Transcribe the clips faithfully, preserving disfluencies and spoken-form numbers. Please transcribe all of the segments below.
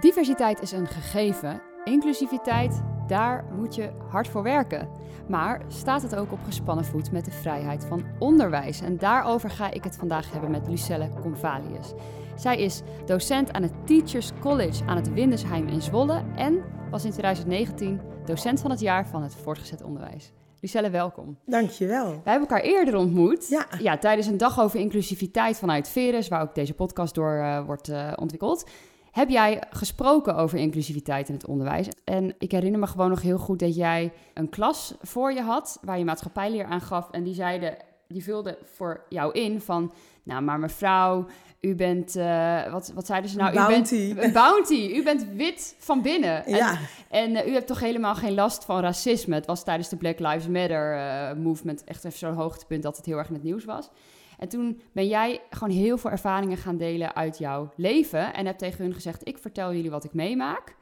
Diversiteit is een gegeven. Inclusiviteit, daar moet je hard voor werken. Maar staat het ook op gespannen voet met de vrijheid van onderwijs? En daarover ga ik het vandaag hebben met Lucelle Comvalius. Zij is docent aan het Teachers College aan het Windesheim in Zwolle en was in twintig negentien docent van het jaar van het voortgezet onderwijs. Lucelle, welkom. Dankjewel. Wij hebben elkaar eerder ontmoet. Ja. Ja, tijdens een dag over inclusiviteit vanuit Veres, waar ook deze podcast door uh, wordt uh, ontwikkeld, heb jij gesproken over inclusiviteit in het onderwijs. En ik herinner me gewoon nog heel goed dat jij een klas voor je had, waar je maatschappijleer aan gaf. En die zeiden, die vulde voor jou in van, nou maar mevrouw, u bent, uh, wat, wat zeiden ze nou? Bounty. U bent, bounty, u bent wit van binnen. Ja. En, en uh, u hebt toch helemaal geen last van racisme. Het was tijdens de Black Lives Matter uh, movement echt even zo'n hoogtepunt dat het heel erg in het nieuws was. En toen ben jij gewoon heel veel ervaringen gaan delen uit jouw leven. En heb tegen hun gezegd, ik vertel jullie wat ik meemaak.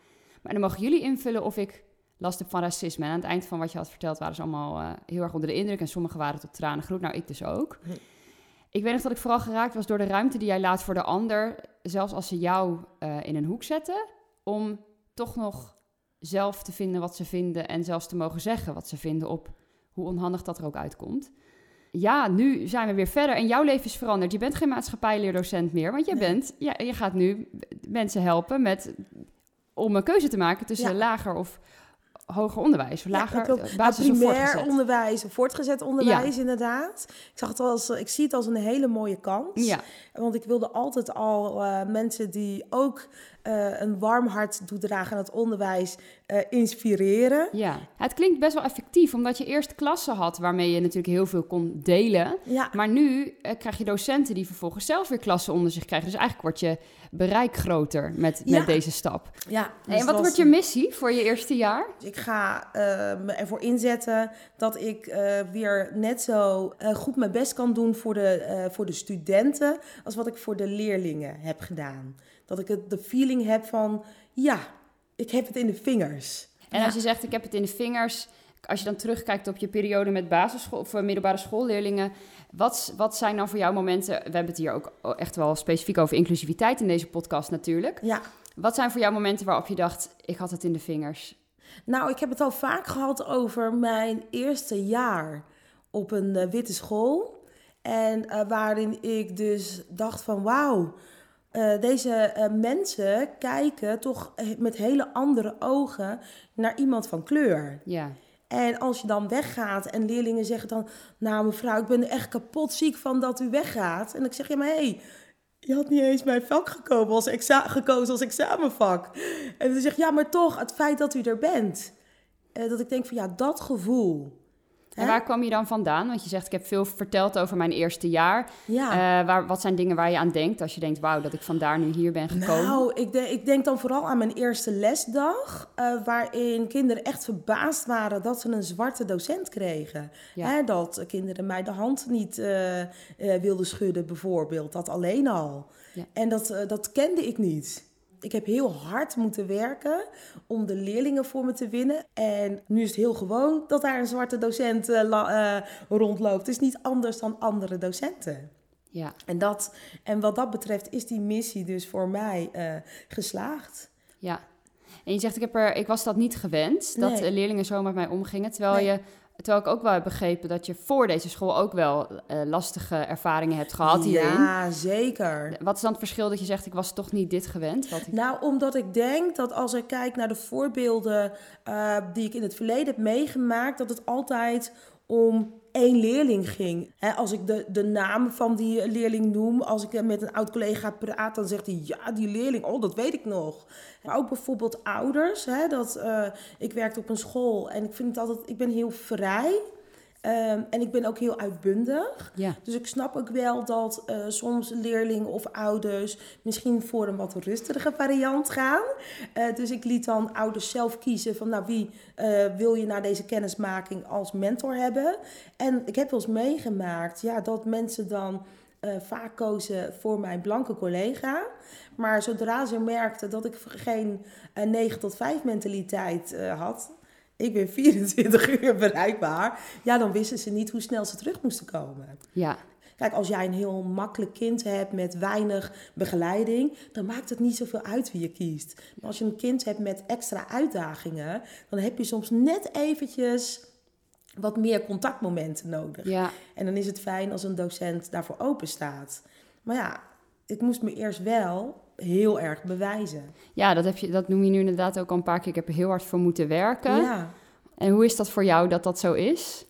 Maar dan mogen jullie invullen of ik last heb van racisme. En aan het eind van wat je had verteld waren ze allemaal uh, heel erg onder de indruk. En sommigen waren tot tranen groet. Nou, ik dus ook. Hm. Ik weet nog dat ik vooral geraakt was door de ruimte die jij laat voor de ander. Zelfs als ze jou uh, in een hoek zetten. Om toch nog zelf te vinden wat ze vinden. En zelfs te mogen zeggen wat ze vinden op hoe onhandig dat er ook uitkomt. Ja, nu zijn we weer verder en jouw leven is veranderd. Je bent geen maatschappijleerdocent meer, want jij bent, ja, je gaat nu mensen helpen met, om een keuze te maken tussen ja. lager of hoger onderwijs. Of lager, ja, basis of primair voortgezet. onderwijs, of voortgezet onderwijs ja. inderdaad. Ik, zag het als, ik zie het als een hele mooie kans. Ja. Want ik wilde altijd al uh, mensen die ook uh, een warm hart toedragen aan het onderwijs uh, inspireren. Ja, het klinkt best wel effectief, omdat je eerst klassen had waarmee je natuurlijk heel veel kon delen. Ja. Maar nu uh, krijg je docenten die vervolgens zelf weer klassen onder zich krijgen. Dus eigenlijk wordt je bereik groter met, ja. met deze stap. Ja, dus en wat was... wordt je missie voor je eerste jaar? Ik ga uh, me ervoor inzetten dat ik uh, weer net zo uh, goed mijn best kan doen voor de, uh, voor de studenten als wat ik voor de leerlingen heb gedaan. Dat ik het, de feeling heb van, ja, ik heb het in de vingers. En ja. als je zegt, ik heb het in de vingers, als je dan terugkijkt op je periode met basisschool of middelbare schoolleerlingen, wat, wat zijn dan voor jou momenten, we hebben het hier ook echt wel specifiek over inclusiviteit in deze podcast natuurlijk. Ja. Wat zijn voor jou momenten waarop je dacht, ik had het in de vingers? Nou, ik heb het al vaak gehad over mijn eerste jaar op een uh, witte school. En uh, waarin ik dus dacht van, wauw, uh, deze uh, mensen kijken toch met hele andere ogen naar iemand van kleur. Ja. En als je dan weggaat en leerlingen zeggen dan, nou mevrouw, ik ben er echt kapot ziek van dat u weggaat. En ik zeg, ja maar hé, hey, je had niet eens mijn vak gekozen als, exa- gekozen als examenvak. En dan zeg je, ja maar toch, het feit dat u er bent. Uh, dat ik denk van, ja, dat gevoel. En Hè? waar kwam je dan vandaan? Want je zegt, ik heb veel verteld over mijn eerste jaar. Ja. Uh, waar, wat zijn dingen waar je aan denkt als je denkt, wauw, dat ik vandaar nu hier ben gekomen? Nou, ik, de, ik denk dan vooral aan mijn eerste lesdag. Uh, waarin kinderen echt verbaasd waren dat ze een zwarte docent kregen. Ja. Hè, dat kinderen mij de hand niet uh, uh, wilden schudden bijvoorbeeld. Dat alleen al. Ja. En dat, uh, dat kende ik niet. Ik heb heel hard moeten werken om de leerlingen voor me te winnen. En nu is het heel gewoon dat daar een zwarte docent uh, uh, rondloopt. Het is niet anders dan andere docenten. Ja. En, dat, en wat dat betreft is die missie dus voor mij uh, geslaagd. Ja. En je zegt, ik, heb er, ik was dat niet gewend, dat nee. leerlingen zo met mij omgingen. Terwijl, nee. je, terwijl ik ook wel heb begrepen dat je voor deze school ook wel uh, lastige ervaringen hebt gehad hierin. Ja, zeker. Wat is dan het verschil dat je zegt, ik was toch niet dit gewend? Wat ik... Nou, omdat ik denk dat als ik kijk naar de voorbeelden uh, die ik in het verleden heb meegemaakt, dat het altijd om één leerling ging. He, als ik de, de naam van die leerling noem, als ik met een oud-collega praat, dan zegt hij, ja, die leerling, oh, dat weet ik nog. Maar ook bijvoorbeeld ouders. He, dat, uh, ik werkte op een school en ik vind altijd, ik ben heel vrij. Um, en ik ben ook heel uitbundig. Ja. Dus ik snap ook wel dat uh, soms leerlingen of ouders misschien voor een wat rustige variant gaan. Uh, dus ik liet dan ouders zelf kiezen van, nou, wie uh, wil je na deze kennismaking als mentor hebben. En ik heb wel eens meegemaakt ja, dat mensen dan uh, vaak kozen voor mijn blanke collega. Maar zodra ze merkten dat ik geen uh, negen tot vijf mentaliteit uh, had, ik ben vierentwintig uur bereikbaar. Ja, dan wisten ze niet hoe snel ze terug moesten komen. Ja. Kijk, als jij een heel makkelijk kind hebt met weinig begeleiding, dan maakt het niet zoveel uit wie je kiest. Maar als je een kind hebt met extra uitdagingen, dan heb je soms net eventjes wat meer contactmomenten nodig. Ja. En dan is het fijn als een docent daarvoor open staat. Maar ja, ik moest me eerst wel heel erg bewijzen. Ja, dat, heb je, dat noem je nu inderdaad ook al een paar keer. Ik heb er heel hard voor moeten werken. Ja. En hoe is dat voor jou dat dat zo is?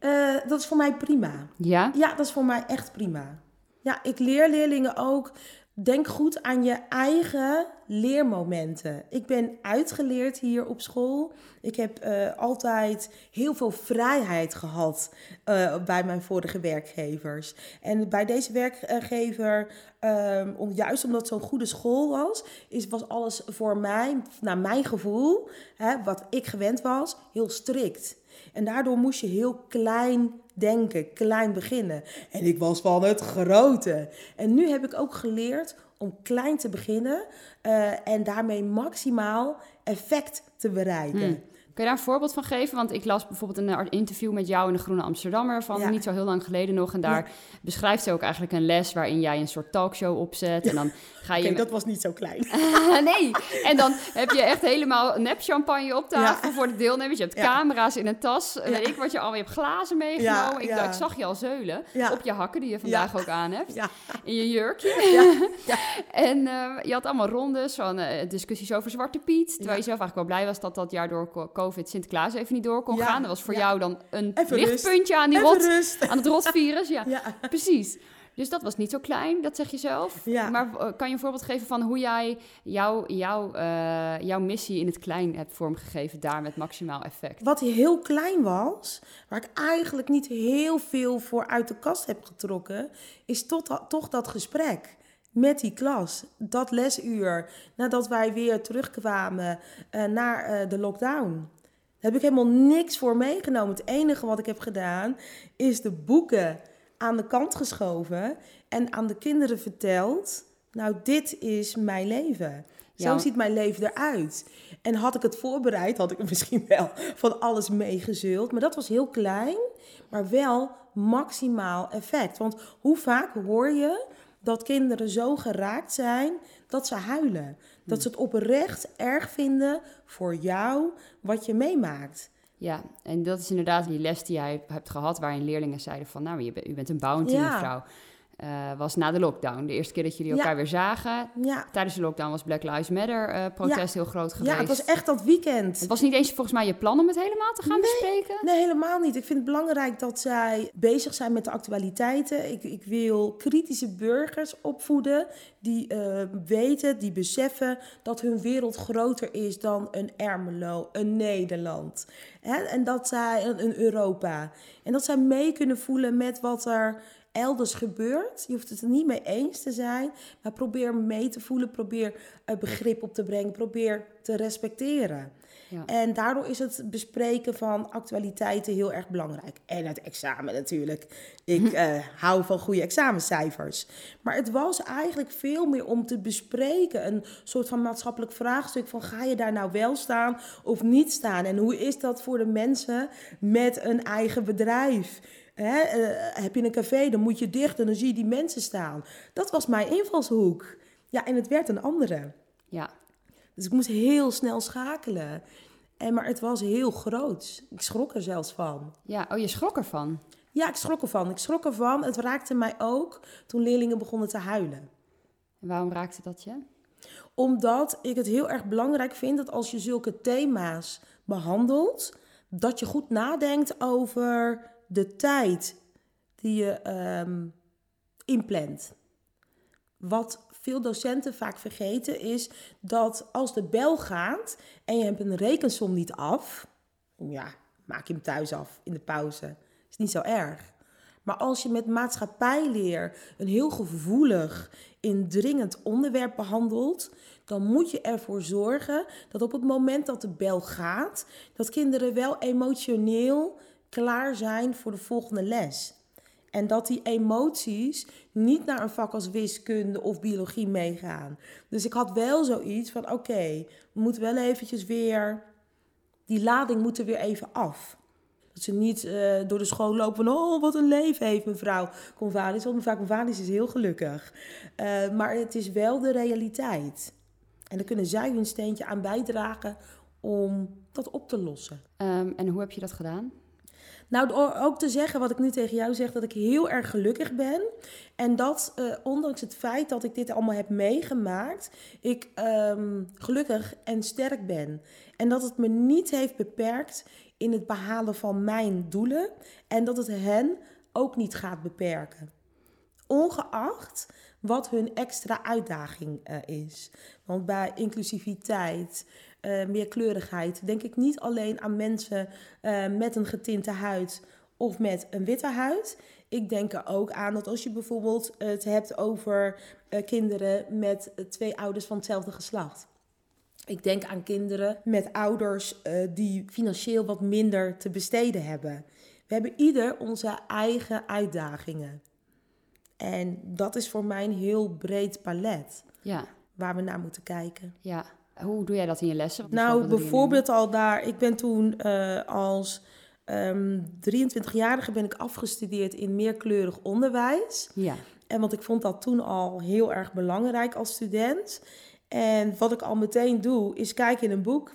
Uh, dat is voor mij prima. Ja? Ja, dat is voor mij echt prima. Ja, ik leer leerlingen ook, denk goed aan je eigen leermomenten. Ik ben uitgeleerd hier op school. Ik heb uh, altijd heel veel vrijheid gehad uh, bij mijn vorige werkgevers. En bij deze werkgever, um, om, juist omdat het zo'n goede school was, is, was alles voor mij, naar mijn gevoel, hè, wat ik gewend was, heel strikt. En daardoor moest je heel klein denken, klein beginnen. En ik was van het grote. En nu heb ik ook geleerd om klein te beginnen uh, en daarmee maximaal effect te bereiken. Hmm. Kun je daar een voorbeeld van geven? Want ik las bijvoorbeeld een interview met jou in de Groene Amsterdammer van ja. niet zo heel lang geleden nog. En daar ja. beschrijft ze ook eigenlijk een les waarin jij een soort talkshow opzet. En dan ga je. Kijk, dat was niet zo klein. Nee, en dan heb je echt helemaal nep champagne op tafel ja. voor de deelnemers. Je hebt ja. camera's in een tas. Ja. Weet ik wat je al, je hebt glazen meegenomen. Ja, ik, ja. ik zag je al zeulen ja. op je hakken die je vandaag ja. ook aan hebt. Ja. In je jurkje. Ja. Ja. En uh, je had allemaal rondes van uh, discussies over Zwarte Piet. Terwijl ja. je zelf eigenlijk wel blij was dat dat jaar door COVID Sinterklaas even niet door kon ja. gaan. Dat was voor ja. jou dan een even lichtpuntje aan, die rot, aan het rotvirus. Ja. Ja. Precies. Dus dat was niet zo klein, dat zeg je zelf. Ja. Maar kan je een voorbeeld geven van hoe jij jouw, jouw, uh, jouw missie in het klein hebt vormgegeven, daar met maximaal effect? Wat heel klein was, waar ik eigenlijk niet heel veel voor uit de kast heb getrokken, is tot, toch dat gesprek. Met die klas, dat lesuur, nadat wij weer terugkwamen uh, naar uh, de lockdown. Daar heb ik helemaal niks voor meegenomen. Het enige wat ik heb gedaan is de boeken aan de kant geschoven en aan de kinderen verteld, nou, dit is mijn leven. Zo ja. ziet mijn leven eruit. En had ik het voorbereid, had ik er misschien wel van alles meegezeuld. Maar dat was heel klein, maar wel maximaal effect. Want hoe vaak hoor je dat kinderen zo geraakt zijn dat ze huilen. Dat ze het oprecht erg vinden voor jou wat je meemaakt. Ja, en dat is inderdaad die les die jij hebt gehad, waarin leerlingen zeiden van, nou, u bent een bounty mevrouw. Ja. Uh, was na de lockdown. De eerste keer dat jullie elkaar ja. weer zagen. Ja. Tijdens de lockdown was Black Lives Matter uh, protest ja. heel groot geweest. Ja, het was echt dat weekend. Het was niet eens volgens mij je plan om het helemaal te gaan nee, bespreken? Nee, helemaal niet. Ik vind het belangrijk dat zij bezig zijn met de actualiteiten. Ik, ik wil kritische burgers opvoeden die uh, weten, die beseffen dat hun wereld groter is dan een Ermelo, een Nederland. Hè? En dat zij een Europa. En dat zij mee kunnen voelen met wat er elders gebeurt. Je hoeft het er niet mee eens te zijn, maar probeer mee te voelen, probeer begrip op te brengen, probeer te respecteren. Ja. En daardoor is het bespreken van actualiteiten heel erg belangrijk. En het examen natuurlijk. Ik uh, hou van goede examencijfers. Maar het was eigenlijk veel meer om te bespreken. Een soort van maatschappelijk vraagstuk van, ga je daar nou wel staan of niet staan? En hoe is dat voor de mensen met een eigen bedrijf? He, uh, heb je een café, dan moet je dicht en dan zie je die mensen staan. Dat was mijn invalshoek. Ja, en het werd een andere. Ja. Dus ik moest heel snel schakelen. En, maar het was heel groot. Ik schrok er zelfs van. Ja, oh, je schrok ervan? Ja, ik schrok ervan. Ik schrok ervan. Het raakte mij ook toen leerlingen begonnen te huilen. En waarom raakte dat je? Omdat ik het heel erg belangrijk vind dat als je zulke thema's behandelt, dat je goed nadenkt over de tijd die je um, inplant. Wat veel docenten vaak vergeten is dat als de bel gaat en je hebt een rekensom niet af, ja, maak je hem thuis af in de pauze. Is niet zo erg. Maar als je met maatschappijleer een heel gevoelig, indringend onderwerp behandelt, dan moet je ervoor zorgen dat op het moment dat de bel gaat, dat kinderen wel emotioneel klaar zijn voor de volgende les. En dat die emoties niet naar een vak als wiskunde of biologie meegaan. Dus ik had wel zoiets van, oké, okay, we moeten wel eventjes weer, die lading moet er weer even af. Dat ze niet uh, door de school lopen van... oh, wat een leven heeft mevrouw Comvalius. Want mevrouw Comvalius is heel gelukkig. Uh, maar het is wel de realiteit. En daar kunnen zij hun steentje aan bijdragen om dat op te lossen. Um, en hoe heb je dat gedaan? Nou, ook te zeggen wat ik nu tegen jou zeg, dat ik heel erg gelukkig ben. En dat, uh, ondanks het feit dat ik dit allemaal heb meegemaakt, ik um, gelukkig en sterk ben. En dat het me niet heeft beperkt in het behalen van mijn doelen. En dat het hen ook niet gaat beperken. Ongeacht wat hun extra uitdaging uh, is. Want bij inclusiviteit... Uh, meerkleurigheid, denk ik niet alleen aan mensen uh, met een getinte huid of met een witte huid. Ik denk er ook aan dat als je bijvoorbeeld het hebt over uh, kinderen met twee ouders van hetzelfde geslacht. Ik denk aan kinderen met ouders uh, die financieel wat minder te besteden hebben. We hebben ieder onze eigen uitdagingen. En dat is voor mij een heel breed palet ja. waar we naar moeten kijken. Ja. Hoe doe jij dat in je lessen? Nou, bijvoorbeeld al daar... Ik ben toen uh, als um, drieëntwintigjarige ben ik afgestudeerd in meerkleurig onderwijs. Ja. En want ik vond dat toen al heel erg belangrijk als student. En wat ik al meteen doe, is kijken in een boek.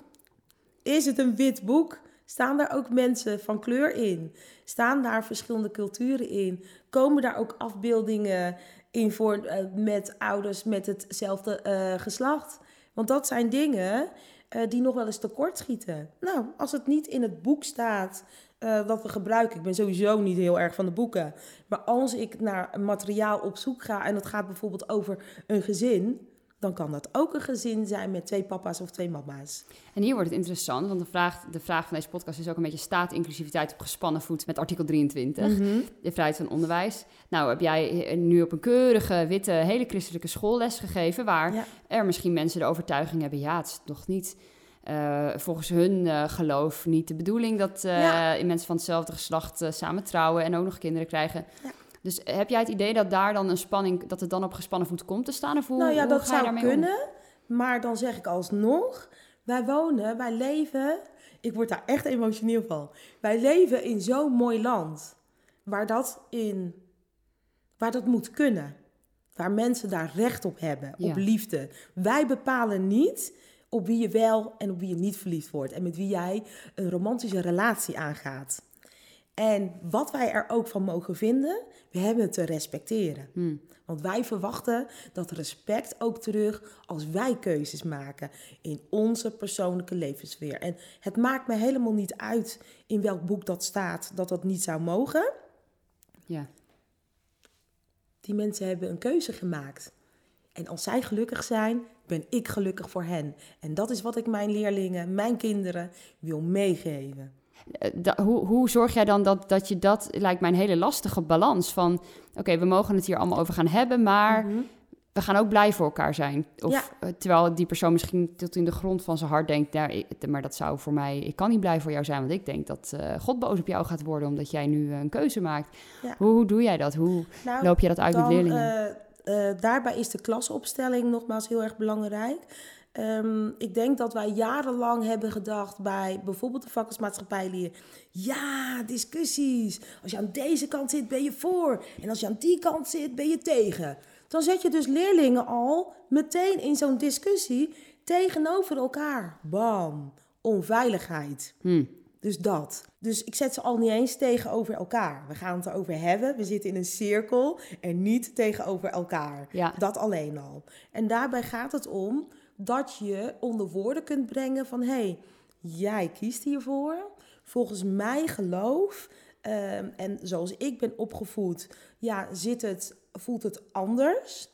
Is het een wit boek? Staan daar ook mensen van kleur in? Staan daar verschillende culturen in? Komen daar ook afbeeldingen in voor uh, met ouders met hetzelfde uh, geslacht? Want dat zijn dingen uh, die nog wel eens tekortschieten. Nou, als het niet in het boek staat uh, dat we gebruiken... Ik ben sowieso niet heel erg van de boeken. Maar als ik naar materiaal op zoek ga... en dat gaat bijvoorbeeld over een gezin... dan kan dat ook een gezin zijn met twee papa's of twee mama's. En hier wordt het interessant, want de vraag, de vraag van deze podcast is ook een beetje... staat inclusiviteit op gespannen voet met artikel drieëntwintig, mm-hmm. de vrijheid van onderwijs. Nou, heb jij nu op een keurige, witte, hele christelijke school les gegeven... waar ja. er misschien mensen de overtuiging hebben... ja, het is nog niet uh, volgens hun uh, geloof niet de bedoeling... dat uh, ja. mensen van hetzelfde geslacht uh, samen trouwen en ook nog kinderen krijgen... Ja. Dus heb jij het idee dat daar dan een spanning, dat het dan op gespannen voet komt te staan? Of hoe, nou ja, hoe dat ga je zou kunnen, om? Maar dan zeg ik alsnog: wij wonen, wij leven. Ik word daar echt emotioneel van. Wij leven in zo'n mooi land, waar dat in, waar dat moet kunnen, waar mensen daar recht op hebben, ja. op liefde. Wij bepalen niet op wie je wel en op wie je niet verliefd wordt en met wie jij een romantische relatie aangaat. En wat wij er ook van mogen vinden, we hebben het te respecteren. Hmm. Want wij verwachten dat respect ook terug als wij keuzes maken in onze persoonlijke levenssfeer. En het maakt me helemaal niet uit in welk boek dat staat dat dat niet zou mogen. Ja. Die mensen hebben een keuze gemaakt. En als zij gelukkig zijn, ben ik gelukkig voor hen. En dat is wat ik mijn leerlingen, mijn kinderen wil meegeven. Da, hoe, hoe zorg jij dan dat, dat je dat... lijkt mij een hele lastige balans van... oké, okay, we mogen het hier allemaal over gaan hebben... maar mm-hmm. we gaan ook blij voor elkaar zijn. Of, ja. Terwijl die persoon misschien tot in de grond van zijn hart denkt... Nou, maar dat zou voor mij... ik kan niet blij voor jou zijn... want ik denk dat uh, God boos op jou gaat worden... omdat jij nu uh, een keuze maakt. Ja. Hoe, hoe doe jij dat? Hoe nou, loop je dat uit dan, met leerlingen? Uh, uh, daarbij is de klasopstelling nogmaals heel erg belangrijk... Um, ik denk dat wij jarenlang hebben gedacht bij bijvoorbeeld de vakkenmaatschappijleer. Ja, discussies. Als je aan deze kant zit, ben je voor. En als je aan die kant zit, ben je tegen. Dan zet je dus leerlingen al meteen in zo'n discussie tegenover elkaar. Bam, onveiligheid. Hm. Dus dat. Dus ik zet ze al niet eens tegenover elkaar. We gaan het erover hebben. We zitten in een cirkel en niet tegenover elkaar. Ja. Dat alleen al. En daarbij gaat het om... dat je onder woorden kunt brengen van... hé, hey, jij kiest hiervoor. Volgens mijn geloof... Um, en zoals ik ben opgevoed... ja, zit het, voelt het anders.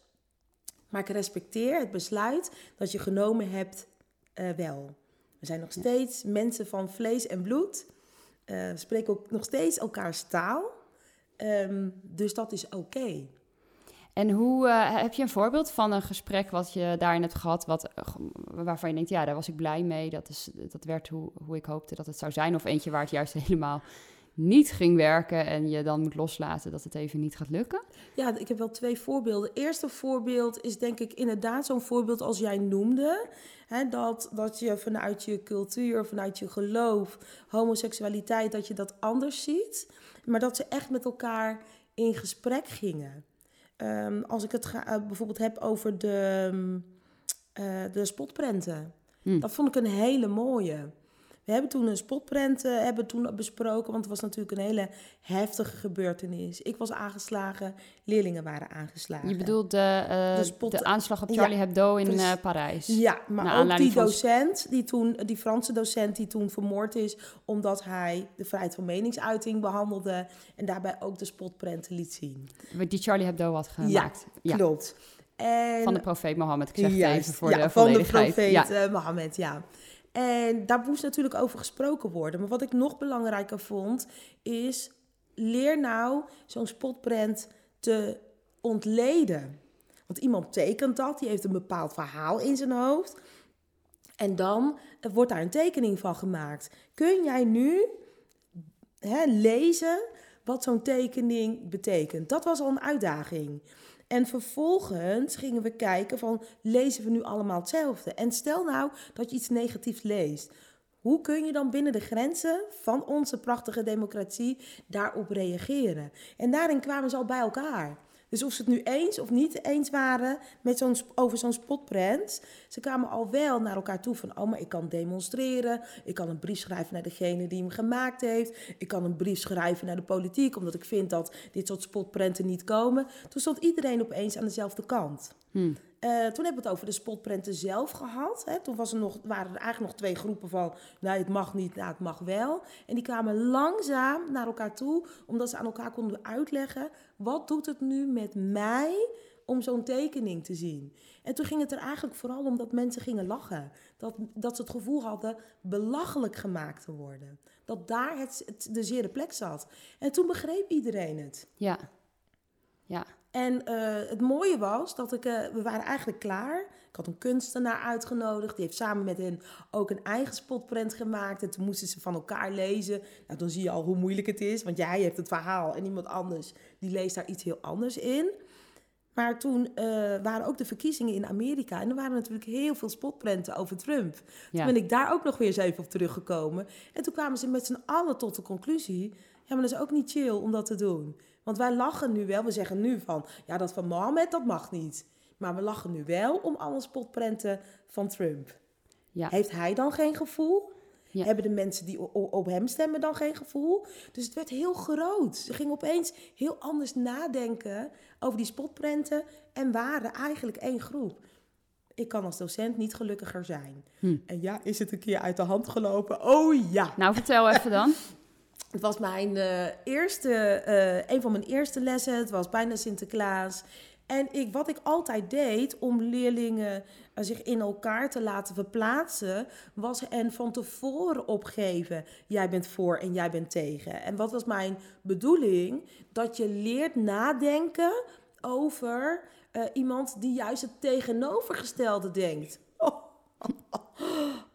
Maar ik respecteer het besluit... dat je genomen hebt uh, wel. We zijn nog steeds ja. mensen van vlees en bloed. Uh, we spreken ook nog steeds elkaars taal. Um, dus dat is oké. Okay. En hoe uh, heb je een voorbeeld van een gesprek wat je daarin hebt gehad... Wat, waarvan je denkt, ja, daar was ik blij mee. Dat, is, dat werd hoe, hoe ik hoopte dat het zou zijn. Of eentje waar het juist helemaal niet ging werken en je dan moet loslaten dat het even niet gaat lukken? Ja, ik heb wel twee voorbeelden. Eerste voorbeeld is denk ik inderdaad zo'n voorbeeld als jij noemde. Hè, dat, dat je vanuit je cultuur, vanuit je geloof, homoseksualiteit, dat je dat anders ziet. Maar dat ze echt met elkaar in gesprek gingen. Um, als ik het ga, uh, bijvoorbeeld heb over de, um, uh, de spotprenten. Mm. Dat vond ik een hele mooie. We hebben toen een spotprent uh, hebben toen besproken, want het was natuurlijk een hele heftige gebeurtenis. Ik was aangeslagen, leerlingen waren aangeslagen. Je bedoelt de, uh, de, spot... de aanslag op Charlie ja, Hebdo in uh, Parijs? Ja, maar ook die docent, van... die, toen, die Franse docent die toen vermoord is, omdat hij de vrijheid van meningsuiting behandelde en daarbij ook de spotprenten liet zien. Die Charlie Hebdo had gemaakt. Ja, ja. Klopt. En... Van de profeet Mohammed, ik zeg het Juist, even voor ja, de volledigheid. Van de profeet ja. uh, Mohammed, ja. En daar moest natuurlijk over gesproken worden. Maar wat ik nog belangrijker vond, is leer nou zo'n spotprent te ontleden. Want iemand tekent dat, die heeft een bepaald verhaal in zijn hoofd. En dan wordt daar een tekening van gemaakt. Kun jij nu hè, lezen wat zo'n tekening betekent? Dat was al een uitdaging. En vervolgens gingen we kijken van, lezen we nu allemaal hetzelfde? En stel nou dat je iets negatiefs leest. Hoe kun je dan binnen de grenzen van onze prachtige democratie daarop reageren? En daarin kwamen ze al bij elkaar. Dus of ze het nu eens of niet eens waren met zo'n, over zo'n spotprent, ze kwamen al wel naar elkaar toe van, oh, maar ik kan demonstreren, ik kan een brief schrijven naar degene die hem gemaakt heeft, ik kan een brief schrijven naar de politiek, omdat ik vind dat dit soort spotprenten niet komen. Toen stond iedereen opeens aan dezelfde kant. Hmm. Uh, toen hebben we het over de spotprenten zelf gehad. Hè. Toen was er nog, waren er eigenlijk nog twee groepen van, nou, het mag niet, nou, het mag wel. En die kwamen langzaam naar elkaar toe, omdat ze aan elkaar konden uitleggen, wat doet het nu met mij om zo'n tekening te zien? En toen ging het er eigenlijk vooral om dat mensen gingen lachen. Dat, dat ze het gevoel hadden belachelijk gemaakt te worden. Dat daar het, het, de zere plek zat. En toen begreep iedereen het. Ja, ja. En uh, het mooie was dat ik, uh, we waren eigenlijk klaar. Ik had een kunstenaar uitgenodigd. Die heeft samen met hen ook een eigen spotprent gemaakt. En toen moesten ze van elkaar lezen. Nou, dan zie je al hoe moeilijk het is. Want jij hebt het verhaal en iemand anders die leest daar iets heel anders in. Maar toen uh, waren ook de verkiezingen in Amerika. En er waren natuurlijk heel veel spotprenten over Trump. Ja. Toen ben ik daar ook nog weer eens even op teruggekomen. En toen kwamen ze met z'n allen tot de conclusie. Ja, maar dat is ook niet chill om dat te doen. Want wij lachen nu wel, we zeggen nu van, ja, dat van Mohammed, dat mag niet. Maar we lachen nu wel om alle spotprenten van Trump. Ja. Heeft hij dan geen gevoel? Ja. Hebben de mensen die op hem stemmen dan geen gevoel? Dus het werd heel groot. Ze gingen opeens heel anders nadenken over die spotprenten en waren eigenlijk één groep. Ik kan als docent niet gelukkiger zijn. Hm. En ja, is het een keer uit de hand gelopen? Oh ja! Nou, vertel even dan. Het was mijn uh, eerste, uh, een van mijn eerste lessen. Het was bijna Sinterklaas. En ik, wat ik altijd deed om leerlingen uh, zich in elkaar te laten verplaatsen, was hen van tevoren opgeven. Jij bent voor en jij bent tegen. En wat was mijn bedoeling? Dat je leert nadenken over uh, iemand die juist het tegenovergestelde denkt. Oh,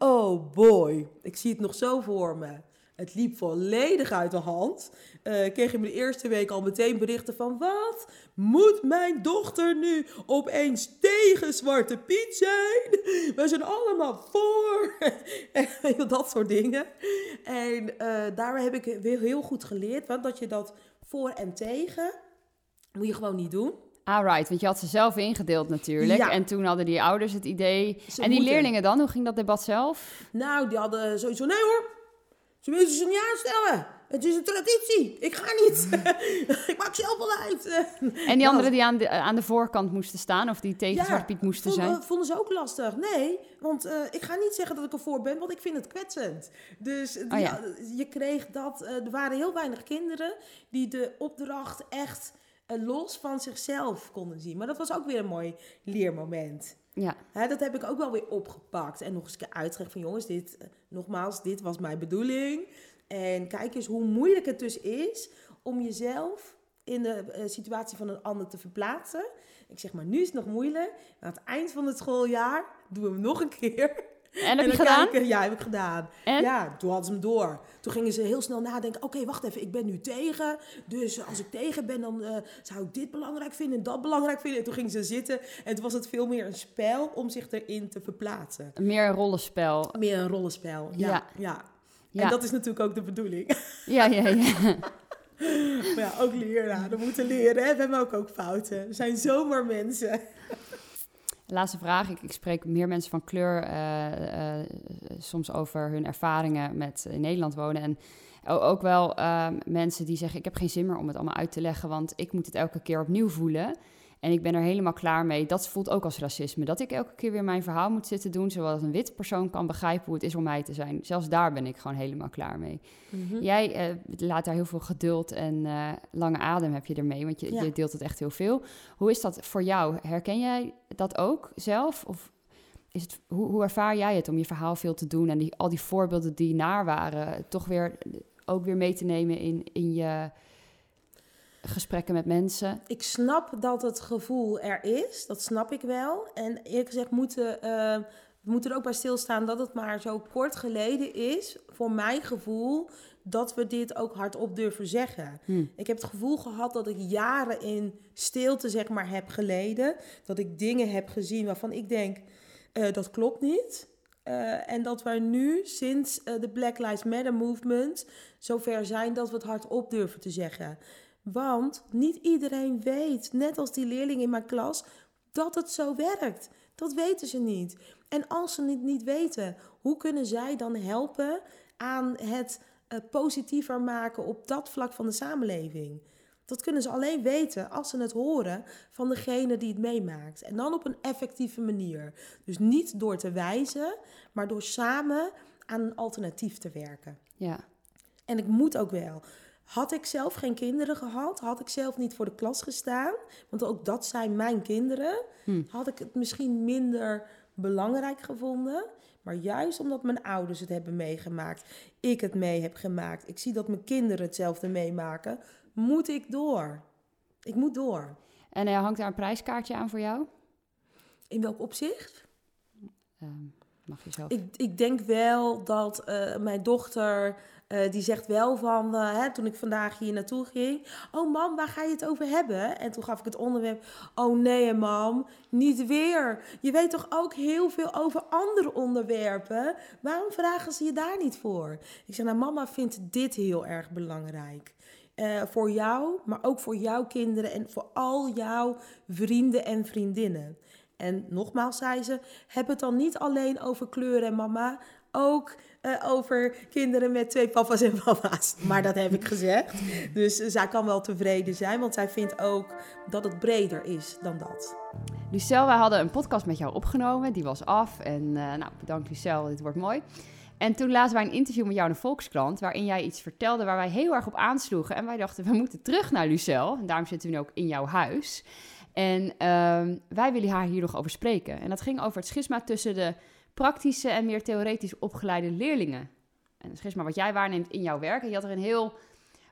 oh boy, ik zie het nog zo voor me. Het liep volledig uit de hand. Uh, ik kreeg in mijn eerste week al meteen berichten van, wat moet mijn dochter nu opeens tegen Zwarte Piet zijn? We zijn allemaal voor. en dat soort dingen. En uh, daar heb ik weer heel goed geleerd. Want dat je dat voor en tegen, moet je gewoon niet doen. Alright, want je had ze zelf ingedeeld natuurlijk. Ja. En toen hadden die ouders het idee. Ze en die moeten. Leerlingen dan, hoe ging dat debat zelf? Nou, die hadden sowieso, nee hoor. Ze moeten ze niet aanstellen. Het is een traditie. Ik ga niet. Ik maak zelf wel uit. En die anderen die aan de, aan de voorkant moesten staan of die tegen ja, Zwarte Piet moesten vonden, zijn? Vonden ze ook lastig. Nee, want uh, ik ga niet zeggen dat ik ervoor ben, want ik vind het kwetsend. Dus die, oh ja. je kreeg dat... Uh, er waren heel weinig kinderen die de opdracht echt uh, los van zichzelf konden zien. Maar dat was ook weer een mooi leermoment. Ja. He, dat heb ik ook wel weer opgepakt. En nog eens een keer uitgelegd van, jongens, dit, nogmaals, dit was mijn bedoeling. En kijk eens hoe moeilijk het dus is om jezelf in de uh, situatie van een ander te verplaatsen. Ik zeg maar, nu is het nog moeilijk. Aan het eind van het schooljaar doen we hem nog een keer. En heb je gedaan? Kijken, ja, heb ik gedaan. En? Ja, toen hadden ze hem door. Toen gingen ze heel snel nadenken. Oké, okay, wacht even, ik ben nu tegen. Dus als ik tegen ben, dan uh, zou ik dit belangrijk vinden en dat belangrijk vinden. En toen gingen ze zitten. En toen was het veel meer een spel om zich erin te verplaatsen. Meer een rollenspel. Meer een rollenspel, ja. ja. ja. ja. En dat is natuurlijk ook de bedoeling. Ja, ja, ja. Maar ja, ook leraren moeten leren. Hè? We hebben ook, ook fouten. We zijn zomaar mensen. Laatste vraag. Ik, ik spreek meer mensen van kleur uh, uh, soms over hun ervaringen met in Nederland wonen. En ook wel uh, mensen die zeggen, ik heb geen zin meer om het allemaal uit te leggen, want ik moet het elke keer opnieuw voelen. En ik ben er helemaal klaar mee. Dat voelt ook als racisme. Dat ik elke keer weer mijn verhaal moet zitten doen, zodat een wit persoon kan begrijpen hoe het is om mij te zijn. Zelfs daar ben ik gewoon helemaal klaar mee. Mm-hmm. Jij uh, laat daar heel veel geduld en uh, lange adem heb je ermee, want je, ja. je deelt het echt heel veel. Hoe is dat voor jou? Herken jij dat ook zelf? Of is het, hoe, hoe ervaar jij het om je verhaal veel te doen en die, al die voorbeelden die naar waren, toch weer ook weer mee te nemen in, in je gesprekken met mensen? Ik snap dat het gevoel er is. Dat snap ik wel. En eerlijk gezegd moeten, uh, we moeten er ook bij stilstaan dat het maar zo kort geleden is, voor mijn gevoel, dat we dit ook hardop durven zeggen. Hm. Ik heb het gevoel gehad dat ik jaren in stilte zeg maar heb geleden. Dat ik dingen heb gezien waarvan ik denk, uh, dat klopt niet. Uh, en dat wij nu sinds uh, de Black Lives Matter movement zover zijn dat we het hardop durven te zeggen. Want niet iedereen weet, net als die leerling in mijn klas, dat het zo werkt. Dat weten ze niet. En als ze het niet weten, hoe kunnen zij dan helpen aan het uh, positiever maken op dat vlak van de samenleving? Dat kunnen ze alleen weten als ze het horen van degene die het meemaakt. En dan op een effectieve manier. Dus niet door te wijzen, maar door samen aan een alternatief te werken. Ja. En ik moet ook wel. Had ik zelf geen kinderen gehad, had ik zelf niet voor de klas gestaan, want ook dat zijn mijn kinderen, hm. had ik het misschien minder belangrijk gevonden. Maar juist omdat mijn ouders het hebben meegemaakt, ik het mee heb gemaakt, ik zie dat mijn kinderen hetzelfde meemaken, moet ik door. Ik moet door. En uh, hangt daar een prijskaartje aan voor jou? In welk opzicht? Uh, mag je zelf. Ik, ik denk wel dat uh, mijn dochter... Uh, die zegt wel van, uh, hè, toen ik vandaag hier naartoe ging, oh mam, waar ga je het over hebben? En toen gaf ik het onderwerp, oh nee mam, niet weer. Je weet toch ook heel veel over andere onderwerpen? Waarom vragen ze je daar niet voor? Ik zeg, nou mama vindt dit heel erg belangrijk. Uh, voor jou, maar ook voor jouw kinderen en voor al jouw vrienden en vriendinnen. En nogmaals zei ze, heb het dan niet alleen over kleur en mama, ook uh, over kinderen met twee papa's en mama's. Maar dat heb ik gezegd. Dus uh, zij kan wel tevreden zijn, want zij vindt ook dat het breder is dan dat. Lucelle, wij hadden een podcast met jou opgenomen. Die was af. En uh, nou, bedankt Lucelle, dit wordt mooi. En toen lazen wij een interview met jou in de Volkskrant, waarin jij iets vertelde waar wij heel erg op aansloegen. En wij dachten, we moeten terug naar Lucelle. En daarom zitten we nu ook in jouw huis. En uh, wij willen haar hier nog over spreken. En dat ging over het schisma tussen de praktische en meer theoretisch opgeleide leerlingen. En schisma wat jij waarneemt in jouw werk. En je had er een heel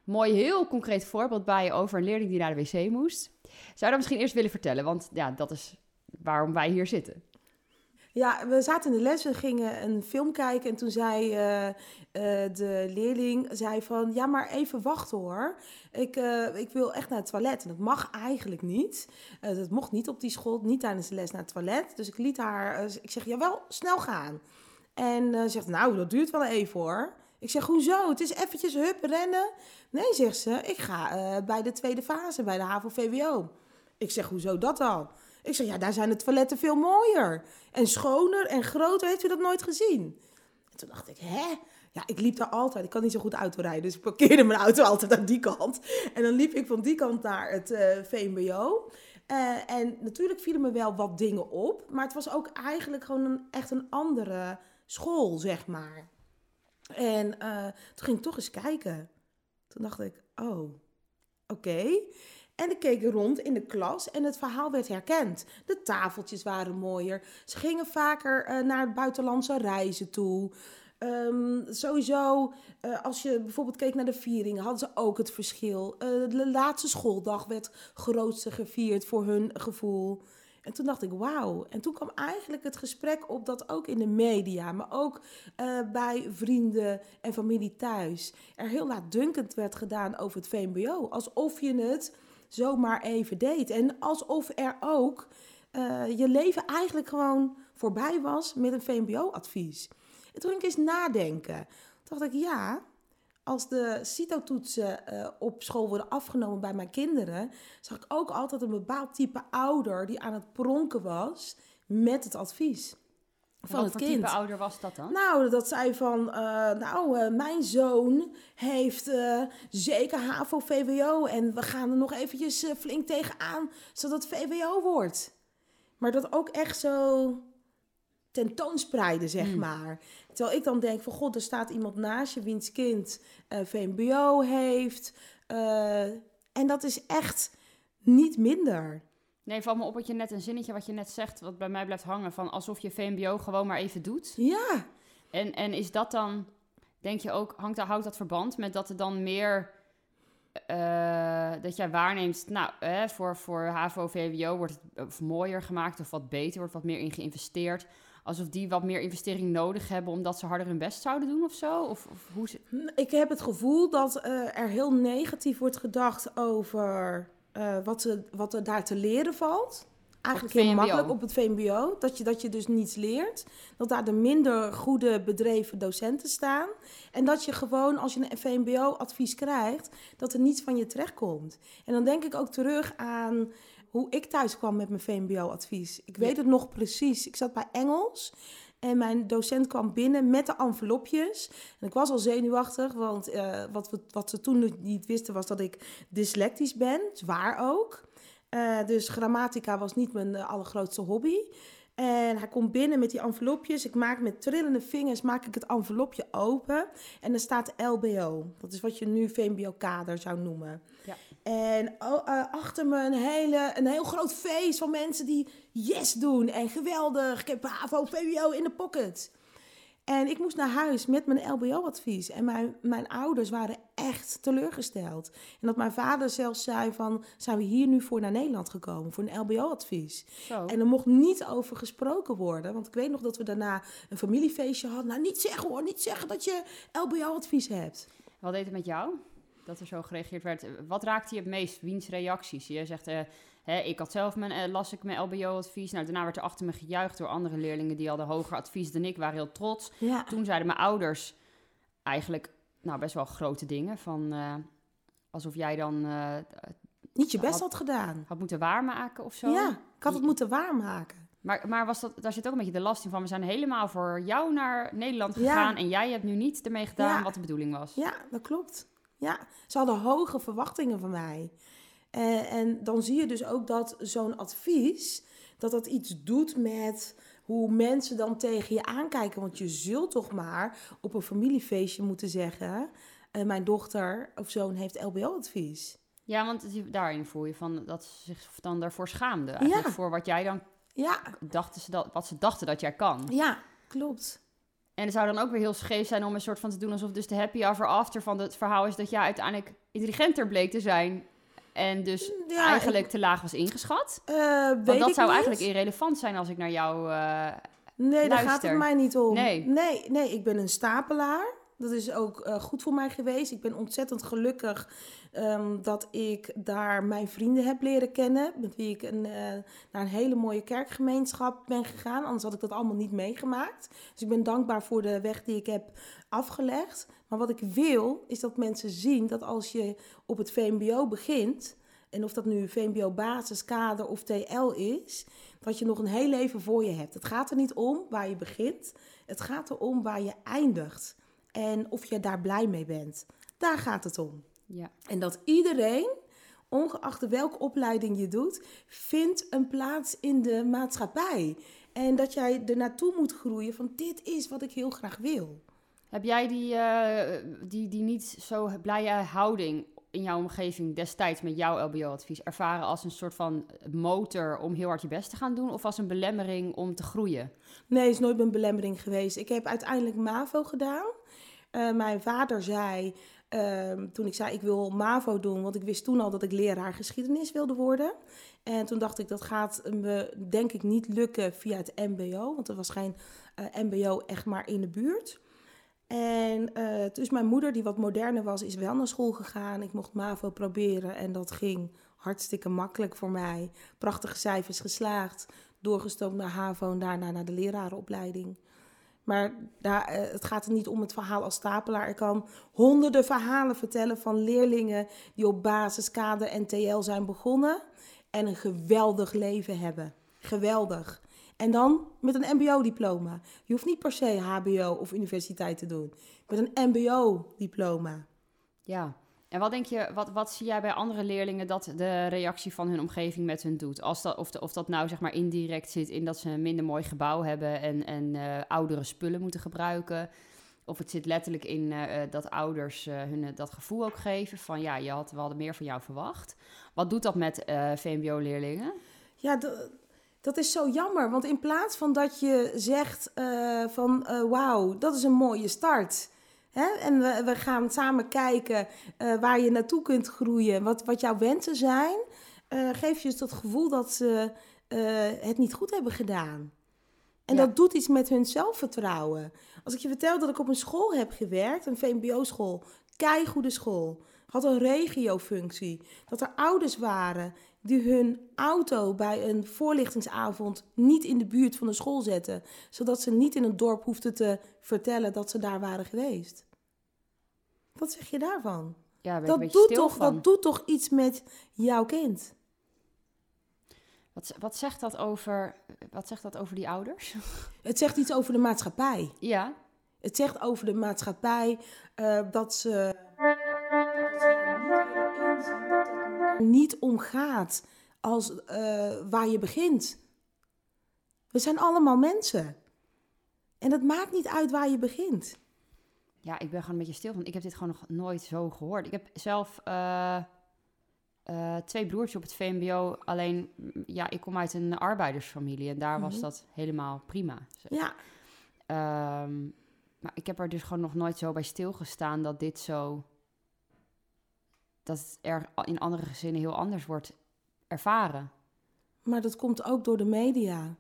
mooi, heel concreet voorbeeld bij over een leerling die naar de wc moest. Zou je dat misschien eerst willen vertellen? Want ja, dat is waarom wij hier zitten. Ja, we zaten in de les, we gingen een film kijken en toen zei uh, uh, de leerling zei van, ja, maar even wachten hoor. Ik, uh, ik wil echt naar het toilet en dat mag eigenlijk niet. Uh, dat mocht niet op die school, niet tijdens de les naar het toilet. Dus ik liet haar, uh, ik zeg, jawel, snel gaan. En ze uh, zegt, nou, dat duurt wel even hoor. Ik zeg, hoezo? Het is eventjes hup, rennen. Nee, zegt ze, ik ga uh, bij de tweede fase, bij de H A V O V W O. Ik zeg, hoezo dat dan? Ik zeg, ja, daar zijn de toiletten veel mooier en schoner en groter. Heeft u dat nooit gezien? En toen dacht ik, hè? Ja, ik liep daar altijd. Ik kan niet zo goed auto rijden, dus ik parkeerde mijn auto altijd aan die kant. En dan liep ik van die kant naar het uh, V M B O. Uh, en natuurlijk vielen me wel wat dingen op, maar het was ook eigenlijk gewoon een, echt een andere school, zeg maar. En uh, toen ging ik toch eens kijken. Toen dacht ik, oh, oké. Okay. En ik keek rond in de klas en het verhaal werd herkend. De tafeltjes waren mooier. Ze gingen vaker uh, naar buitenlandse reizen toe. Um, sowieso, uh, als je bijvoorbeeld keek naar de vieringen, hadden ze ook het verschil. Uh, de laatste schooldag werd grootste gevierd voor hun gevoel. En toen dacht ik, wauw. En toen kwam eigenlijk het gesprek op dat ook in de media, maar ook uh, bij vrienden en familie thuis, er heel laatdunkend werd gedaan over het V M B O. Alsof je het zomaar even deed. En alsof er ook uh, je leven eigenlijk gewoon voorbij was met een V M B O-advies. En toen ging ik eens nadenken. Toen dacht ik, ja, als de CITO-toetsen uh, op school worden afgenomen bij mijn kinderen, zag ik ook altijd een bepaald type ouder die aan het pronken was met het advies van het kind. Wat voor type ouder was dat dan? Nou, dat zei van, uh, nou, uh, mijn zoon heeft uh, zeker HAVO, V W O en we gaan er nog eventjes uh, flink tegenaan, zodat het V W O wordt. Maar dat ook echt zo tentoonspreiden, zeg hmm. maar. Terwijl ik dan denk van, god, er staat iemand naast je wiens kind uh, V M B O heeft. Uh, en dat is echt niet minder. Nee, valt me op wat je net een zinnetje wat je net zegt, wat bij mij blijft hangen, van alsof je V M B O gewoon maar even doet. Ja. En, en is dat dan, denk je ook, hangt, houdt dat verband met dat er dan meer, Uh, dat jij waarneemt, nou, hè, voor, voor HAVO, V W O wordt het mooier gemaakt of wat beter, wordt wat meer in geïnvesteerd. Alsof die wat meer investering nodig hebben omdat ze harder hun best zouden doen of zo? Of, of hoe ze... Ik heb het gevoel dat uh, er heel negatief wordt gedacht over uh, wat, ze, wat er daar te leren valt. Eigenlijk heel makkelijk op het V M B O. Dat je, dat je dus niets leert. Dat daar de minder goede bedreven docenten staan. En dat je gewoon, als je een V M B O-advies krijgt, dat er niets van je terechtkomt. En dan denk ik ook terug aan hoe ik thuis kwam met mijn V M B O-advies. Ik weet het nog precies. Ik zat bij Engels. En mijn docent kwam binnen met de envelopjes. En ik was al zenuwachtig, want uh, wat, we, wat ze toen niet wisten was dat ik dyslectisch ben. Zwaar ook. Uh, dus grammatica was niet mijn uh, allergrootste hobby. En hij komt binnen met die envelopjes. Ik maak met trillende vingers maak ik het envelopje open. En er staat L B O. Dat is wat je nu V M B O-kader zou noemen. Ja. En oh, uh, achter me een, hele, een heel groot feest van mensen die yes doen. En geweldig, ik heb HAVO, V W O in de pocket. En ik moest naar huis met mijn L B O-advies. En mijn, mijn ouders waren echt teleurgesteld. En dat mijn vader zelfs zei van, zijn we hier nu voor naar Nederland gekomen? Voor een L B O-advies. Zo. En er mocht niet over gesproken worden. Want ik weet nog dat we daarna een familiefeestje hadden. Nou, niet zeggen hoor, niet zeggen dat je L B O-advies hebt. Wat deed het met jou? Dat er zo gereageerd werd. Wat raakte je het meest? Wiens reacties? Je zegt, uh, hè, ik had zelf mijn, uh, las ik mijn L B O-advies. Nou, daarna werd er achter me gejuicht door andere leerlingen die hadden hoger advies dan ik, waren heel trots. Ja. Toen zeiden mijn ouders eigenlijk, nou, best wel grote dingen van, uh, alsof jij dan Uh, niet je best had, had gedaan. Had moeten waarmaken of zo. Ja, ik had het moeten waarmaken. Maar, maar was dat, daar zit ook een beetje de last in van, we zijn helemaal voor jou naar Nederland gegaan, ja, en jij hebt nu niet ermee gedaan, ja, wat de bedoeling was. Ja, dat klopt. Ja, ze hadden hoge verwachtingen van mij. Uh, en dan zie je dus ook dat zo'n advies, dat dat iets doet met hoe mensen dan tegen je aankijken. Want je zult toch maar op een familiefeestje moeten zeggen, Uh, mijn dochter of zoon heeft L B O-advies. Ja, want daarin voel je van dat ze zich dan daarvoor schaamden. Eigenlijk, ja, voor wat jij dan, ja, dachten ze dat, wat ze dachten dat jij kan. Ja, klopt. En het zou dan ook weer heel scheef zijn om een soort van te doen alsof dus de happy hour after van het verhaal is dat jij uiteindelijk intelligenter bleek te zijn en dus, ja, eigenlijk ik te laag was ingeschat. Uh, weet Want dat zou niet eigenlijk irrelevant zijn als ik naar jou uh, nee, luister. Daar gaat het mij niet om. Nee, nee, nee, ik ben een stapelaar. Dat is ook uh, goed voor mij geweest. Ik ben ontzettend gelukkig um, dat ik daar mijn vrienden heb leren kennen, met wie ik een, uh, naar een hele mooie kerkgemeenschap ben gegaan. Anders had ik dat allemaal niet meegemaakt. Dus ik ben dankbaar voor de weg die ik heb afgelegd. Maar wat ik wil, is dat mensen zien dat als je op het V M B O begint, en of dat nu V M B O basis, kader of T L is, dat je nog een heel leven voor je hebt. Het gaat er niet om waar je begint. Het gaat erom waar je eindigt. En of je daar blij mee bent. Daar gaat het om. Ja. En dat iedereen, ongeacht welke opleiding je doet, vindt een plaats in de maatschappij. En dat jij er naartoe moet groeien van dit is wat ik heel graag wil. Heb jij die, uh, die, die niet zo blije houding in jouw omgeving destijds met jouw L B O-advies ervaren als een soort van motor om heel hard je best te gaan doen, of als een belemmering om te groeien? Nee, het is nooit een belemmering geweest. Ik heb uiteindelijk MAVO gedaan. Uh, mijn vader zei, Um, toen ik zei, ik wil MAVO doen, want ik wist toen al dat ik leraar geschiedenis wilde worden. En toen dacht ik, dat gaat me denk ik niet lukken via het M B O, want er was geen uh, M B O echt maar in de buurt. En uh, dus mijn moeder, die wat moderner was, is wel naar school gegaan. Ik mocht MAVO proberen en dat ging hartstikke makkelijk voor mij. Prachtige cijfers geslaagd, doorgestoomd naar HAVO en daarna naar de lerarenopleiding. Maar daar, het gaat er niet om het verhaal als stapelaar. Ik kan honderden verhalen vertellen van leerlingen die op basis, kader en T L zijn begonnen. En een geweldig leven hebben. Geweldig. En dan met een M B O-diploma. Je hoeft niet per se H B O of universiteit te doen. Met een M B O-diploma. Ja. En wat denk je, wat, wat zie jij bij andere leerlingen dat de reactie van hun omgeving met hun doet? Als dat, of, de, of dat nou zeg maar indirect zit in dat ze een minder mooi gebouw hebben en, en uh, oudere spullen moeten gebruiken. Of het zit letterlijk in uh, dat ouders uh, hun uh, dat gevoel ook geven van ja, je had, we hadden meer van jou verwacht. Wat doet dat met uh, V M B O-leerlingen? Ja, de... Dat is zo jammer, want in plaats van dat je zegt uh, van uh, wauw, dat is een mooie start. Hè? En we, we gaan samen kijken uh, waar je naartoe kunt groeien, wat, wat jouw wensen zijn. Uh, geef je dus dat gevoel dat ze uh, het niet goed hebben gedaan. En ja. Dat doet iets met hun zelfvertrouwen. Als ik je vertel dat ik op een school heb gewerkt, een V M B O-school, keigoede school, had een regiofunctie, dat er ouders waren die hun auto bij een voorlichtingsavond niet in de buurt van de school zetten, zodat ze niet in een dorp hoefden te vertellen dat ze daar waren geweest. Wat zeg je daarvan? Ja, ben ik een beetje stil van. Dat doet toch iets met jouw kind? Wat, wat, zegt dat over, wat zegt dat over die ouders? Het zegt iets over de maatschappij. Ja. Het zegt over de maatschappij uh, dat ze niet omgaat als uh, waar je begint. We zijn allemaal mensen. En dat maakt niet uit waar je begint. Ja, ik ben gewoon een beetje stil, want ik heb dit gewoon nog nooit zo gehoord. Ik heb zelf uh, uh, twee broertjes op het V M B O. Alleen, ja, ik kom uit een arbeidersfamilie en daar mm-hmm. was dat helemaal prima. Zeg. Ja. Um, maar ik heb er dus gewoon nog nooit zo bij stilgestaan dat dit zo... dat het er in andere gezinnen heel anders wordt ervaren. Maar dat komt ook door de media.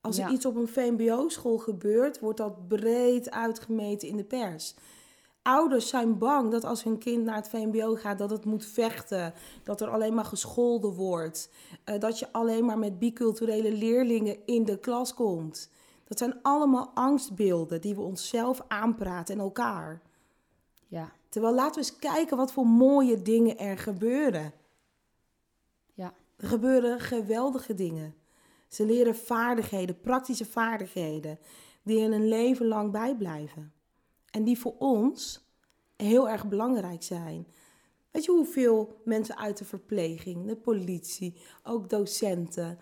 Als ja. er iets op een V M B O-school gebeurt, wordt dat breed uitgemeten in de pers. Ouders zijn bang dat als hun kind naar het V M B O gaat, dat het moet vechten. Dat er alleen maar gescholden wordt. Dat je alleen maar met biculturele leerlingen in de klas komt. Dat zijn allemaal angstbeelden die we onszelf aanpraten en elkaar. Ja. Terwijl laten we eens kijken wat voor mooie dingen er gebeuren. Ja. Er gebeuren geweldige dingen. Ze leren vaardigheden, praktische vaardigheden, die hun een leven lang bijblijven. En die voor ons heel erg belangrijk zijn. Weet je hoeveel mensen uit de verpleging, de politie, ook docenten,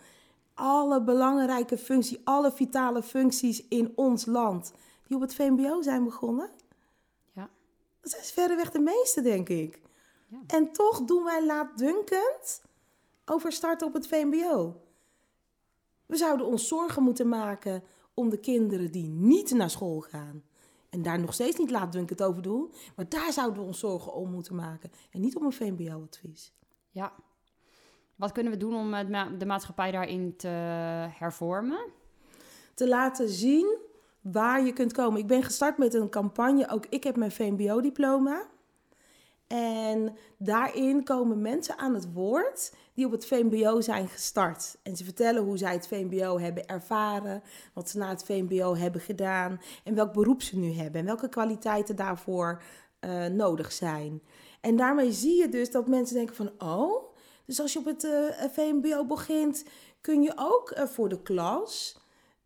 alle belangrijke functies, alle vitale functies in ons land, die op het V M B O zijn begonnen? Dat zijn verreweg de meeste, denk ik. Ja. En toch doen wij laatdunkend over starten op het V M B O. We zouden ons zorgen moeten maken om de kinderen die niet naar school gaan. En daar nog steeds niet laatdunkend over doen. Maar daar zouden we ons zorgen om moeten maken. En niet om een V M B O-advies. Ja. Wat kunnen we doen om de maatschappij daarin te hervormen? Te laten zien waar je kunt komen. Ik ben gestart met een campagne. Ook ik heb mijn V M B O-diploma. En daarin komen mensen aan het woord die op het V M B O zijn gestart. En ze vertellen hoe zij het V M B O hebben ervaren. Wat ze na het V M B O hebben gedaan. En welk beroep ze nu hebben. En welke kwaliteiten daarvoor uh, nodig zijn. En daarmee zie je dus dat mensen denken van... oh, dus als je op het uh, V M B O begint, kun je ook uh, voor de klas...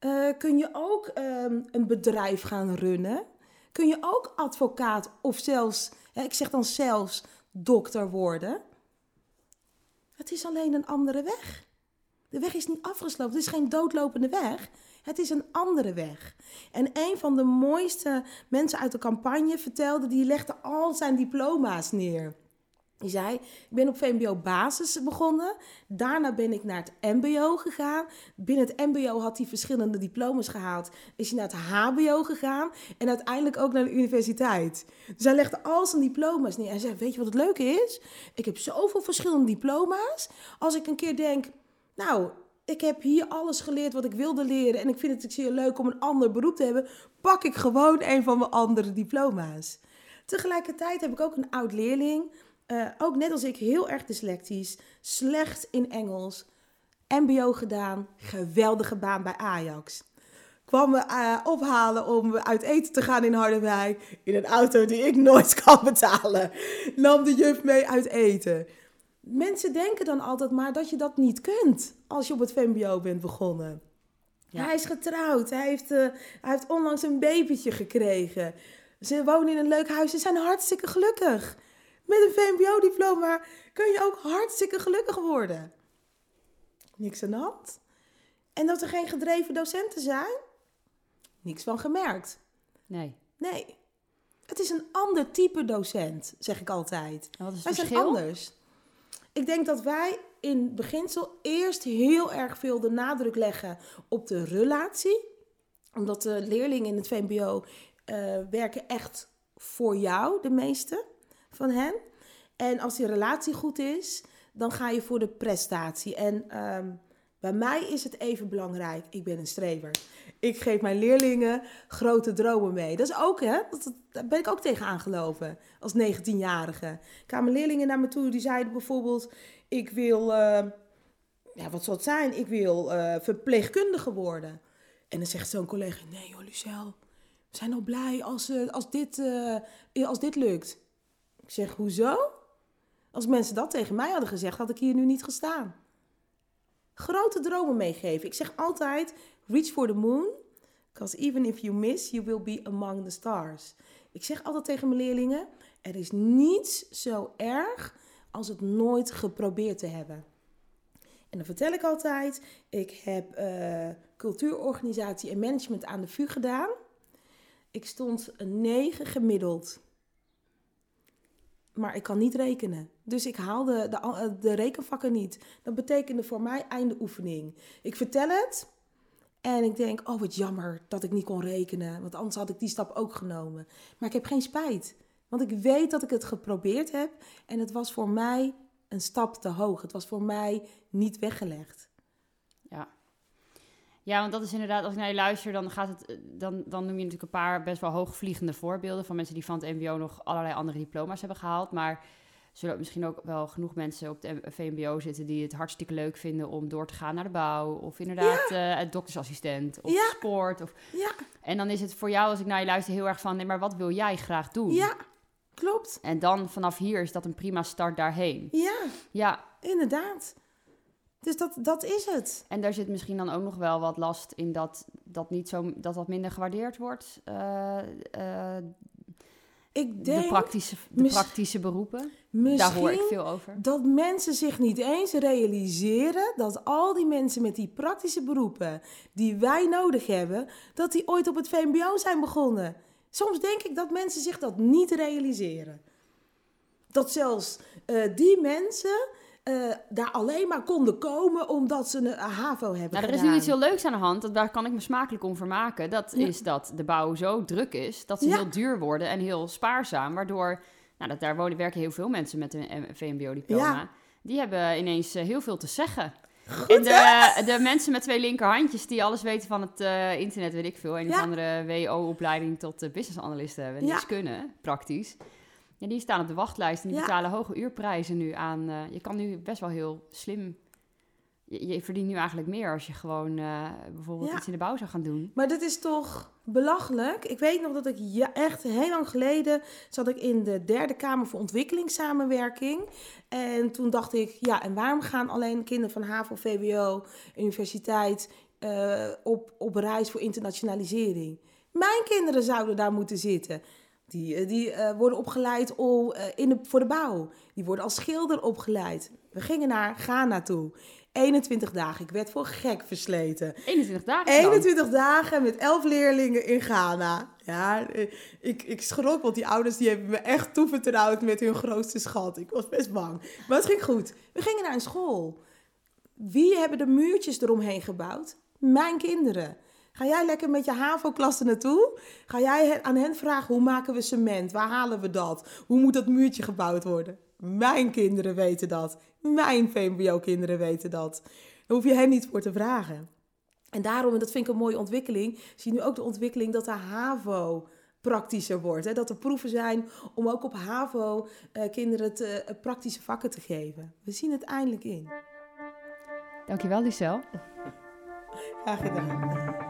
Uh, kun je ook um, een bedrijf gaan runnen? Kun je ook advocaat of zelfs, ja, ik zeg dan zelfs, dokter worden? Het is alleen een andere weg. De weg is niet afgesloten. Het is geen doodlopende weg. Het is een andere weg. En een van de mooiste mensen uit de campagne vertelde, die legde al zijn diploma's neer. Die zei, ik ben op V M B O basis begonnen. Daarna ben ik naar het M B O gegaan. Binnen het M B O had hij verschillende diplomas gehaald. Is hij naar het H B O gegaan. En uiteindelijk ook naar de universiteit. Dus hij legde al zijn diploma's neer. Hij zei, weet je wat het leuke is? Ik heb zoveel verschillende diploma's. Als ik een keer denk, nou, ik heb hier alles geleerd wat ik wilde leren. En ik vind het zeer leuk om een ander beroep te hebben. Pak ik gewoon een van mijn andere diploma's. Tegelijkertijd heb ik ook een oud leerling. Uh, ook net als ik, heel erg dyslectisch, slecht in Engels, M B O gedaan, geweldige baan bij Ajax. Kwam me uh, ophalen om uit eten te gaan in Harderwijk, in een auto die ik nooit kan betalen. Nam de juf mee uit eten. Mensen denken dan altijd maar dat je dat niet kunt als je op het V M B O bent begonnen. Ja. Hij is getrouwd, hij heeft, uh, hij heeft onlangs een babytje gekregen. Ze wonen in een leuk huis, ze zijn hartstikke gelukkig. Met een V M B O-diploma kun je ook hartstikke gelukkig worden. Niks aan de hand. En dat er geen gedreven docenten zijn? Niks van gemerkt. Nee. Nee. Het is een ander type docent, zeg ik altijd. En wat is het wij verschil? Zijn anders. Ik denk dat wij in beginsel eerst heel erg veel de nadruk leggen op de relatie. Omdat de leerlingen in het V M B O uh, werken echt voor jou, de meeste van hen. En als die relatie goed is, dan ga je voor de prestatie. En um, bij mij is het even belangrijk. Ik ben een streber. Ik geef mijn leerlingen grote dromen mee. Dat is ook, hè? Dat, daar ben ik ook tegen aangelopen als negentienjarige. Kwamen leerlingen naar me toe, die zeiden bijvoorbeeld, ik wil, uh, ja, wat zal het zijn? Ik wil uh, verpleegkundige worden. En dan zegt zo'n collega, nee joh, Lucelle, we zijn al blij als, uh, als, dit, uh, als dit lukt. Ik zeg, hoezo? Als mensen dat tegen mij hadden gezegd, had ik hier nu niet gestaan. Grote dromen meegeven. Ik zeg altijd, reach for the moon. Because even if you miss, you will be among the stars. Ik zeg altijd tegen mijn leerlingen, er is niets zo erg als het nooit geprobeerd te hebben. En dan vertel ik altijd, ik heb uh, cultuurorganisatie en management aan de V U gedaan. Ik stond een negen gemiddeld. Maar ik kan niet rekenen. Dus ik haalde de, de rekenvakken niet. Dat betekende voor mij einde oefening. Ik vertel het. En ik denk, oh wat jammer dat ik niet kon rekenen. Want anders had ik die stap ook genomen. Maar ik heb geen spijt. Want ik weet dat ik het geprobeerd heb. En het was voor mij een stap te hoog. Het was voor mij niet weggelegd. Ja. Ja, want dat is inderdaad, als ik naar je luister, dan, gaat het, dan, dan noem je natuurlijk een paar best wel hoogvliegende voorbeelden van mensen die van het M B O nog allerlei andere diploma's hebben gehaald. Maar zullen misschien ook wel genoeg mensen op het V M B O zitten die het hartstikke leuk vinden om door te gaan naar de bouw. Of inderdaad ja. uh, doktersassistent of ja. sport. Of, ja. En dan is het voor jou, als ik naar je luister, heel erg van, nee, maar wat wil jij graag doen? Ja, klopt. En dan vanaf hier is dat een prima start daarheen. Ja, ja. Inderdaad. Dus dat, dat is het. En daar zit misschien dan ook nog wel wat last in dat dat, niet zo, dat, dat minder gewaardeerd wordt. Uh, uh, ik denk, de praktische, de mis, praktische beroepen, daar hoor ik veel over. Dat mensen zich niet eens realiseren dat al die mensen met die praktische beroepen die wij nodig hebben, dat die ooit op het V M B O zijn begonnen. Soms denk ik dat mensen zich dat niet realiseren. Dat zelfs uh, die mensen Uh, daar alleen maar konden komen omdat ze een HAVO hebben nou, gedaan. Er is nu iets heel leuks aan de hand, dat daar kan ik me smakelijk om vermaken. Dat ja. is dat de bouw zo druk is, dat ze ja. heel duur worden en heel spaarzaam. Waardoor, nou, dat daar wonen, werken heel veel mensen met een V M B O-diploma. Ja. Die hebben ineens heel veel te zeggen. Goed, en de, de mensen met twee linkerhandjes die alles weten van het uh, internet, weet ik veel. En ja. een andere W O-opleiding tot uh, business analisten hebben. En ja. niets kunnen, praktisch. Ja, die staan op de wachtlijst en die ja. betalen hoge uurprijzen nu aan. Uh, je kan nu best wel heel slim. Je, je verdient nu eigenlijk meer als je gewoon uh, bijvoorbeeld ja. iets in de bouw zou gaan doen. Maar dat is toch belachelijk? Ik weet nog dat ik ja, echt heel lang geleden zat ik in de Derde Kamer voor ontwikkelingssamenwerking. En toen dacht ik, ja, en waarom gaan alleen kinderen van HAVO, V W O, universiteit uh, op, op reis voor internationalisering? Mijn kinderen zouden daar moeten zitten. Die, die uh, worden opgeleid om, uh, in de, voor de bouw. Die worden als schilder opgeleid. We gingen naar Ghana toe. eenentwintig dagen. Ik werd voor gek versleten. eenentwintig dagen dan? eenentwintig dagen met elf leerlingen in Ghana. Ja, ik, ik schrok, want die ouders die hebben me echt toevertrouwd met hun grootste schat. Ik was best bang. Maar het ging goed. We gingen naar een school. Wie hebben de muurtjes eromheen gebouwd? Mijn kinderen. Ga jij lekker met je HAVO-klassen naartoe? Ga jij aan hen vragen, hoe maken we cement? Waar halen we dat? Hoe moet dat muurtje gebouwd worden? Mijn kinderen weten dat. Mijn V M B O-kinderen weten dat. Daar hoef je hen niet voor te vragen. En daarom, en dat vind ik een mooie ontwikkeling, zie je nu ook de ontwikkeling dat de HAVO praktischer wordt. Hè? Dat er proeven zijn om ook op HAVO eh, kinderen te, eh, praktische vakken te geven. We zien het eindelijk in. Dankjewel, Lucelle. Graag gedaan.